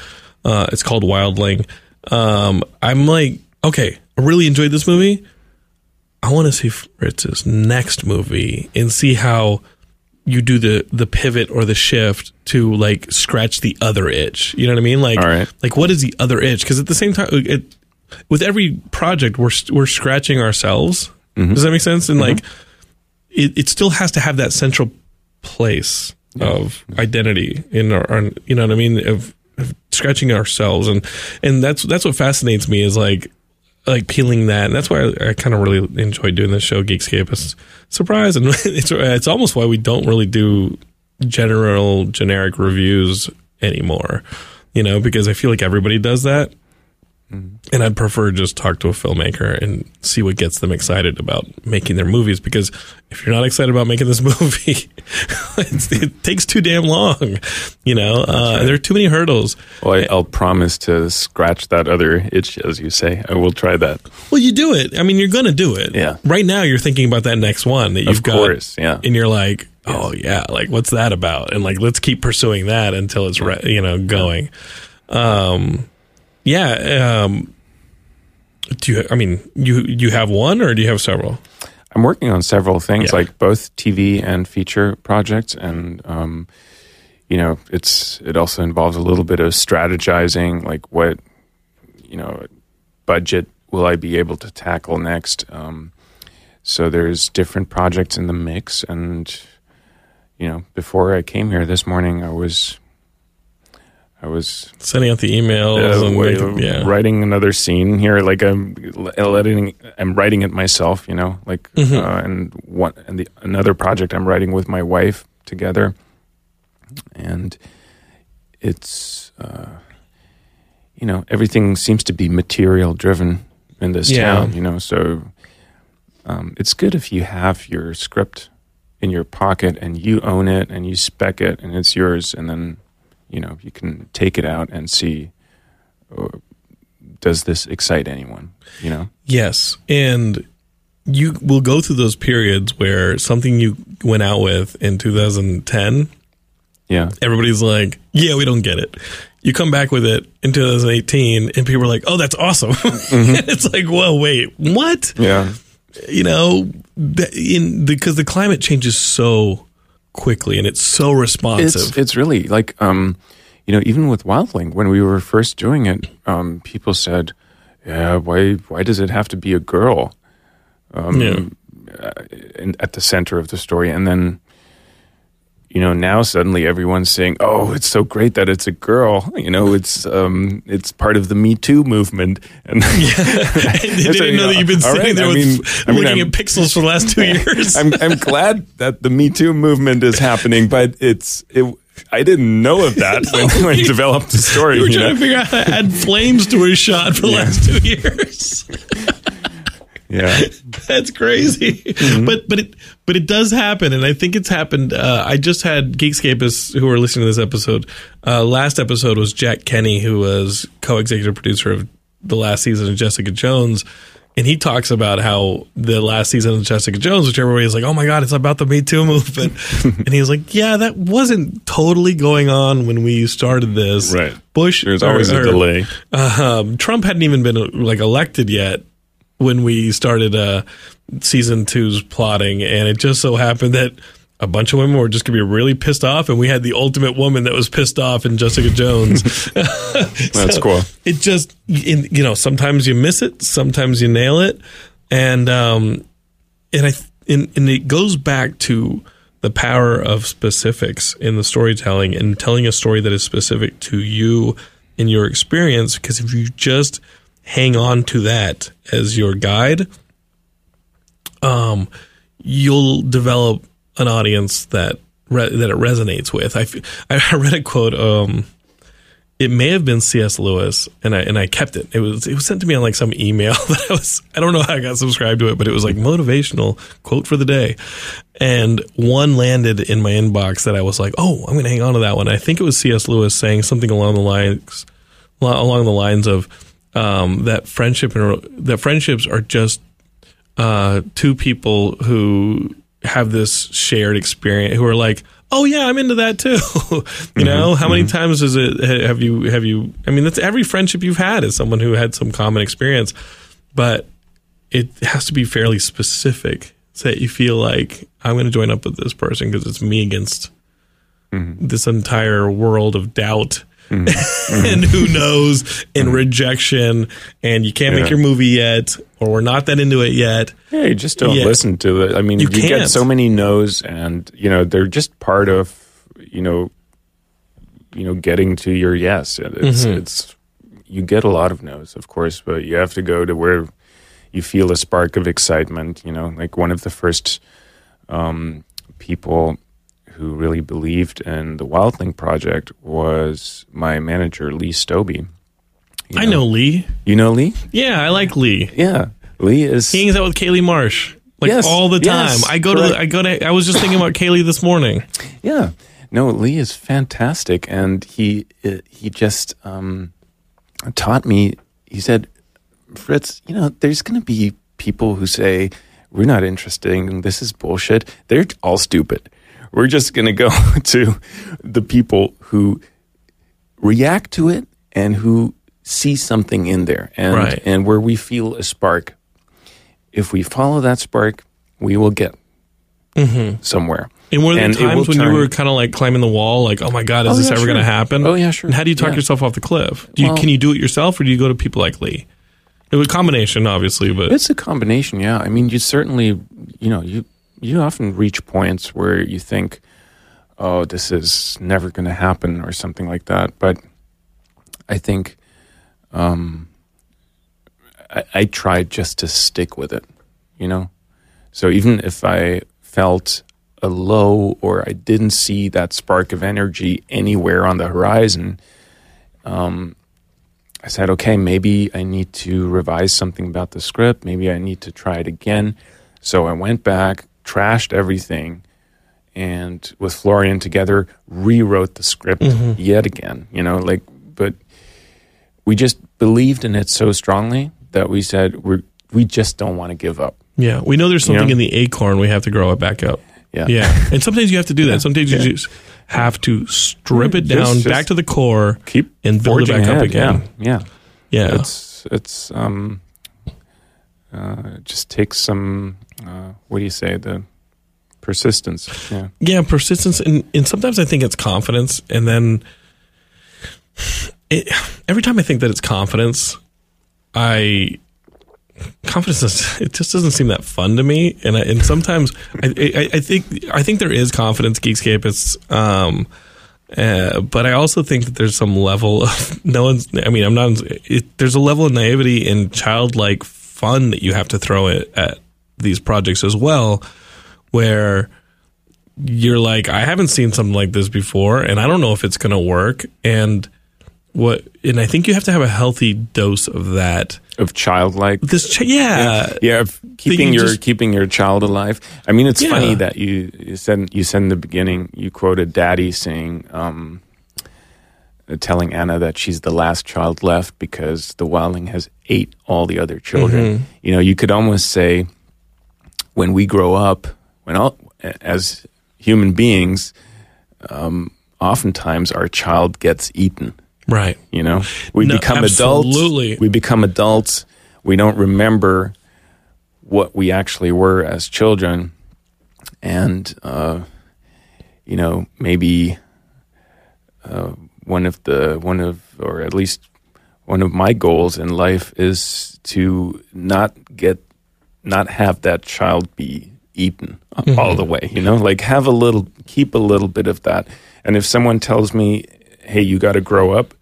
Uh, it's called Wildling. Um, I'm like, okay, I really enjoyed this movie. I want to see Fritz's next movie and see how you do the, the pivot or the shift to like scratch the other itch. You know what I mean? Like, right. like what is the other itch? Because at the same time, it, with every project, we're we're scratching ourselves. Mm-hmm. Does that make sense? And mm-hmm. like, it, it still has to have that central place yeah. of yeah. identity in our, our, you know what I mean? Of, of scratching ourselves, and and that's that's what fascinates me is like. Like peeling that, and that's why I, I kind of really enjoy doing this show, Geekscape. It's surprise, and it's it's almost why we don't really do general generic reviews anymore, you know, because I feel like everybody does that, mm-hmm. and I'd prefer just talk to a filmmaker and see what gets them excited about making their movies. Because if you're not excited about making this movie, it's, it takes too damn long, you know. Uh, right. There are too many hurdles. Well, I, I'll promise to scratch that other itch, as you say. I will try that. Well, you do it. I mean, you're going to do it. Yeah. Right now, you're thinking about that next one that you've got. Of course, got, yeah. And you're like, oh, yeah, like, what's that about? And, like, let's keep pursuing that until it's, re- you know, going. Um, yeah. Um, do you, I mean, you you have one, or do you have several? I'm working on several things, yeah. like both T V and feature projects, and um, you know, it's it also involves a little bit of strategizing, like what, you know, budget will I be able to tackle next? Um, so there's different projects in the mix. And, you know, before I came here this morning, I was... I was sending out the emails uh, and making, yeah. writing another scene here. Like I'm letting, I'm writing it myself, you know. Like mm-hmm. uh, and one and the another project I'm writing with my wife together, and it's uh, you know, everything seems to be material driven in this yeah. town, you know. So um, it's good if you have your script in your pocket and you own it and you spec it and it's yours, and then. You know, you can take it out and see, uh, does this excite anyone, you know? Yes. And you will go through those periods where something you went out with in two thousand ten. Yeah. Everybody's like, yeah, we don't get it. You come back with it in two thousand eighteen and people are like, oh, that's awesome. Mm-hmm. It's like, well, wait, what? Yeah. You know, in because the climate changes so quickly and it's so responsive. It's, it's really like, um, you know, even with Wildling, when we were first doing it, um, people said, "Yeah, why? Why does it have to be a girl?" Um, yeah. in, at the center of the story, and then, you know, now suddenly everyone's saying, "Oh, it's so great that it's a girl." You know, it's um, it's part of the Me Too movement. And yeah, they didn't so, you know, know that you've been sitting right, there I mean, with, I mean, looking I'm, at pixels for the last two years. I'm, I'm glad that the Me Too movement is happening, but it's it. I didn't know of that no, when, when I developed the story. You were trying you know? to figure out how to add flames to a shot for the yeah. last two years. Yeah, that's crazy. Mm-hmm. But but it but it does happen, and I think it's happened. Uh, I just had Geekscapists who are listening to this episode. Uh, last episode was Jack Kenny, who was co-executive producer of the last season of Jessica Jones, and he talks about how the last season of Jessica Jones, which everybody is like, "Oh my God, it's about the Me Too movement," and he was like, "Yeah, that wasn't totally going on when we started this." Right, Bush. There's or, always a or, delay. Uh, um, Trump hadn't even been like elected yet when we started uh, season two's plotting, and it just so happened that a bunch of women were just going to be really pissed off, and we had the ultimate woman that was pissed off in Jessica Jones. That's so cool. It just, you know, sometimes you miss it, sometimes you nail it, and um, and I and, and it goes back to the power of specifics in the storytelling and telling a story that is specific to you and your experience, because if you just hang on to that as your guide, um, you'll develop an audience that re- that it resonates with. I, f- I read a quote. Um, it may have been C S. Lewis, and I and I kept it. It was it was sent to me on like some email that I was I don't know how I got subscribed to it, but it was like motivational quote for the day, and one landed in my inbox that I was like, oh, I'm gonna hang on to that one. I think it was C S. Lewis saying something along the lines along the lines of. Um, that friendship and that friendships are just uh, two people who have this shared experience who are like, oh yeah, I'm into that too. you mm-hmm, know, how mm-hmm. many times is it? Have you? Have you? I mean, that's every friendship you've had is someone who had some common experience, but it has to be fairly specific so that you feel like I'm going to join up with this person because it's me against mm-hmm. this entire world of doubt. Mm-hmm. and who knows and mm-hmm. rejection and you can't yeah. make your movie yet or we're not that into it yet. Yeah, you just don't yeah. listen to it. I mean, you, you get so many no's and, you know, they're just part of, you know, you know, getting to your yes. It's, mm-hmm. it's you get a lot of no's, of course, but you have to go to where you feel a spark of excitement, you know, like one of the first um, people who really believed in the Wildling project was my manager, Lee Stobie. You know, I know Lee. You know Lee? Yeah, I like Lee. Yeah, Lee is he hangs out with Kaylee Marsh like yes, all the time. Yes, I go correct. to I go to I was just thinking about Kaylee this morning. Yeah, no, Lee is fantastic, and he he just um, taught me. He said, Fritz, you know, there's going to be people who say we're not interesting. This is bullshit. They're all stupid. We're just going to go to the people who react to it and who see something in there and, right. and where we feel a spark. If we follow that spark, we will get mm-hmm. somewhere. And one of the and times when turn... you were kind of like climbing the wall, like, oh my God, is oh, this yeah, ever sure. going to happen? Oh, yeah, sure. And how do you talk yeah. yourself off the cliff? Do you, well, can you do it yourself, or do you go to people like Lee? It was a combination, obviously, but... It's a combination, yeah. I mean, you certainly, you know, you, you often reach points where you think, oh, this is never going to happen or something like that. But I think um, I, I tried just to stick with it, you know? So even if I felt a low or I didn't see that spark of energy anywhere on the horizon... um. I said, okay, maybe I need to revise something about the script. Maybe I need to try it again. So I went back, trashed everything, and with Florian together, rewrote the script mm-hmm. yet again. You know, like, but we just believed in it so strongly that we said, we we just don't want to give up. Yeah, we know there's something you know? in the acorn. We have to grow it back up. Yeah, yeah. And sometimes you have to do that. Yeah. Sometimes yeah. you just have to strip it down just, just back to the core, keep and build it back ahead. Up again. Yeah, yeah, yeah. It's it's um, uh, it just takes some uh, what do you say the persistence. Yeah, yeah, persistence, and and sometimes I think it's confidence, and then it, every time I think that it's confidence, I. Confidence is, it just doesn't seem that fun to me, and I, and sometimes I, I, I think I think there is confidence Geekscape. It's um, uh, but I also think that there's some level of no one's. I mean, I'm not. It, there's a level of naivety and childlike fun that you have to throw it at these projects as well, where you're like, I haven't seen something like this before, and I don't know if it's going to work, and. What and I think you have to have a healthy dose of that of childlike. This ch- yeah, yeah, yeah of keeping you your just, keeping your child alive. I mean, it's yeah. funny that you, you said you said in the beginning you quoted Daddy saying, um, telling Anna that she's the last child left because the wildling has ate all the other children. Mm-hmm. You know, you could almost say when we grow up, when all, as human beings, um, oftentimes our child gets eaten. Right. You know, we no, become absolutely. adults. We become adults. We don't remember what we actually were as children. And, uh, you know, maybe uh, one of the, one of, or at least one of my goals in life is to not get, not have that child be eaten mm-hmm. all the way, you know, like have a little, keep a little bit of that. And if someone tells me, hey, you got to grow up.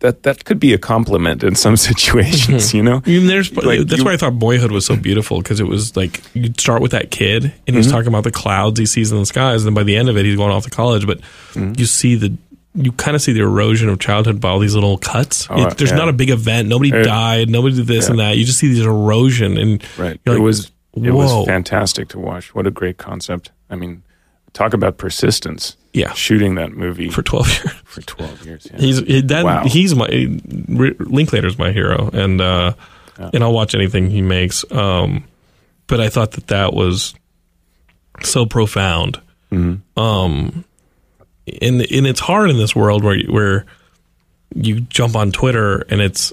That that could be a compliment in some situations, mm-hmm. you know? I mean, there's, like, that's you, why I thought Boyhood was so beautiful, because it was like, you'd start with that kid, and mm-hmm. he's talking about the clouds he sees in the skies, and then by the end of it, he's going off to college, but mm-hmm. you see the, you kind of see the erosion of childhood by all these little cuts. Oh, it, there's yeah. not a big event. Nobody it, died. Nobody did this yeah. and that. You just see this erosion. And right. It, like, was, it was fantastic to watch. What a great concept. I mean, talk about persistence. Yeah, shooting that movie for twelve years. For twelve years, yeah. he's he, that wow. he's my Linklater's my hero, and uh, yeah. and I'll watch anything he makes. Um, but I thought that that was so profound. Mm-hmm. Um, and and it's hard in this world where where you jump on Twitter and it's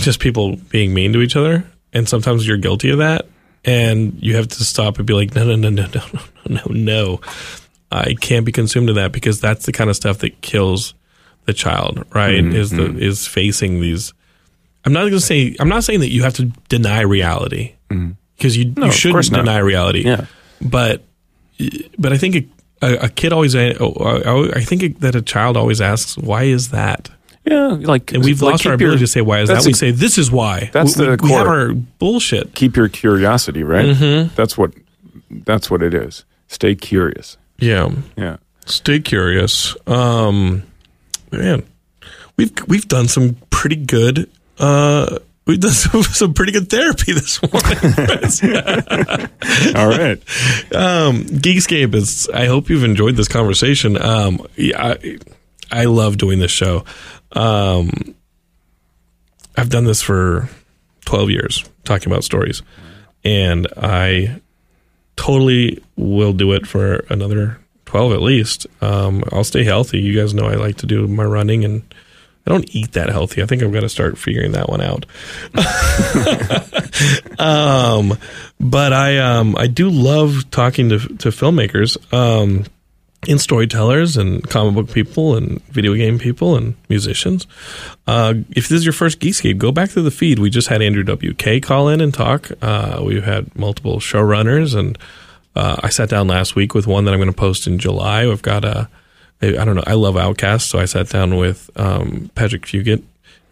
just people being mean to each other, and sometimes you're guilty of that, and you have to stop and be like, no, no, no, no, no, no, no, no. I can't be consumed to that, because that's the kind of stuff that kills the child, right? Mm-hmm. Is the is facing these. I'm not going to say. I'm not saying that you have to deny reality, because mm-hmm. you, no, you shouldn't deny reality. Yeah. But but I think a, a kid always. I think that a child always asks, "Why is that?" Yeah, like, and we've like lost our ability your, to say why is that. A, we say this is why. That's we, the we core. Have our bullshit. Keep your curiosity, right? Mm-hmm. That's what. That's what it is. Stay curious. Yeah, yeah. Stay curious, um, man. We've we've done some pretty good. Uh, we've done some, some pretty good therapy this morning. All right, um, Geekscape is. I hope you've enjoyed this conversation. Um, I I love doing this show. Um, I've done this for twelve years, talking about stories, and I. Totally will do it for another twelve at least. Um, I'll stay healthy. You guys know I like to do my running and I don't eat that healthy. I think I've got to start figuring that one out. um, but I um, I do love talking to to filmmakers um, and storytellers and comic book people and video game people and musicians. Uh, if this is your first Geekscape, go back to the feed. We just had Andrew W K call in and talk. Uh, we've had multiple showrunners, and uh, I sat down last week with one that I'm going to post in July. We've got a I don't know. I love Outcast, so I sat down with um, Patrick Fugit,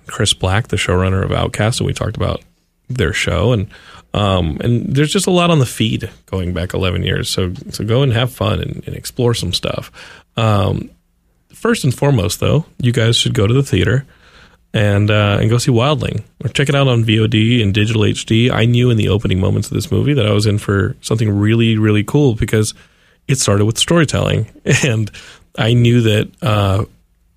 Chris Black, the showrunner of Outcast, and we talked about their show. And um, and there's just a lot on the feed going back eleven years. So so go and have fun and, and explore some stuff. Um, first and foremost, though, you guys should go to the theater and uh, and go see Wildling or check it out on V O D and digital H D. I knew in the opening moments of this movie that I was in for something really, really cool because it started with storytelling, and I knew that uh,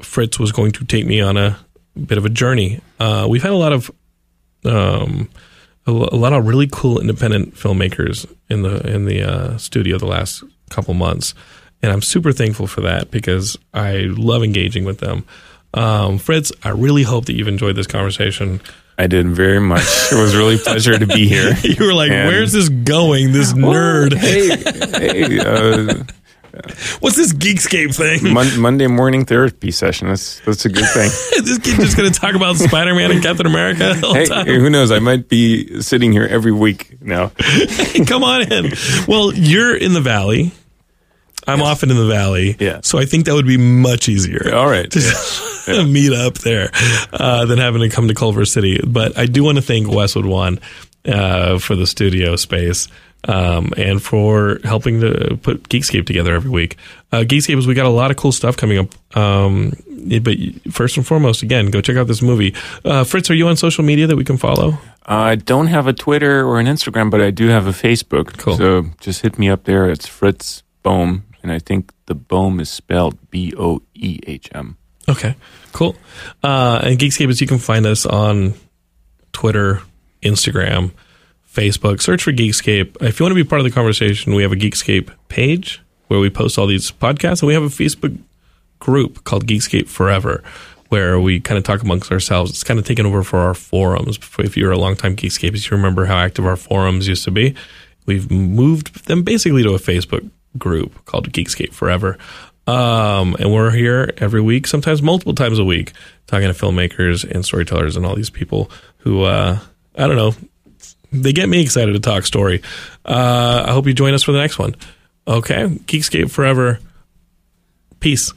Fritz was going to take me on a bit of a journey. Uh, we've had a lot of um, a, a lot of really cool independent filmmakers in the in the uh, studio the last couple months, and I'm super thankful for that because I love engaging with them. Um, Fritz, I really hope that you've enjoyed this conversation. I did very much. It was really a pleasure to be here. You were like, and "Where's this going? This nerd." Oh, hey, hey. Uh, What's this Geekscape thing? Mon- Monday morning therapy session. That's that's a good thing. This kid just going to talk about Spider-Man and Captain America the whole hey, time. Who knows? I might be sitting here every week now. Hey, come on in. Well, you're in the Valley. I'm yes. often in the Valley. Yeah. So I think that would be much easier. All right. To yeah. Yeah. meet up there uh, than having to come to Culver City. But I do want to thank Westwood One uh, for the studio space. Um, and for helping to put Geekscape together every week. Uh, Geekscape is, we got a lot of cool stuff coming up. Um, but first and foremost, again, go check out this movie. Uh, Fritz, are you on social media that we can follow? I don't have a Twitter or an Instagram, but I do have a Facebook. Cool. So just hit me up there. It's Fritz Bohm. And I think the Bohm is spelled B O E H M. Okay, cool. Uh, and Geekscape is, you can find us on Twitter, Instagram, Facebook. Search for Geekscape. If you want to be part of the conversation, we have a Geekscape page where we post all these podcasts, and we have a Facebook group called Geekscape Forever where we kind of talk amongst ourselves. It's kind of taken over for our forums. If you're a longtime Geekscapist, you remember how active our forums used to be. We've moved them basically to a Facebook group called Geekscape Forever. Um, and we're here every week, sometimes multiple times a week, talking to filmmakers and storytellers and all these people who, uh, I don't know, they get me excited to talk story. Uh, I hope you join us for the next one. Okay. Geekscape Forever. Peace.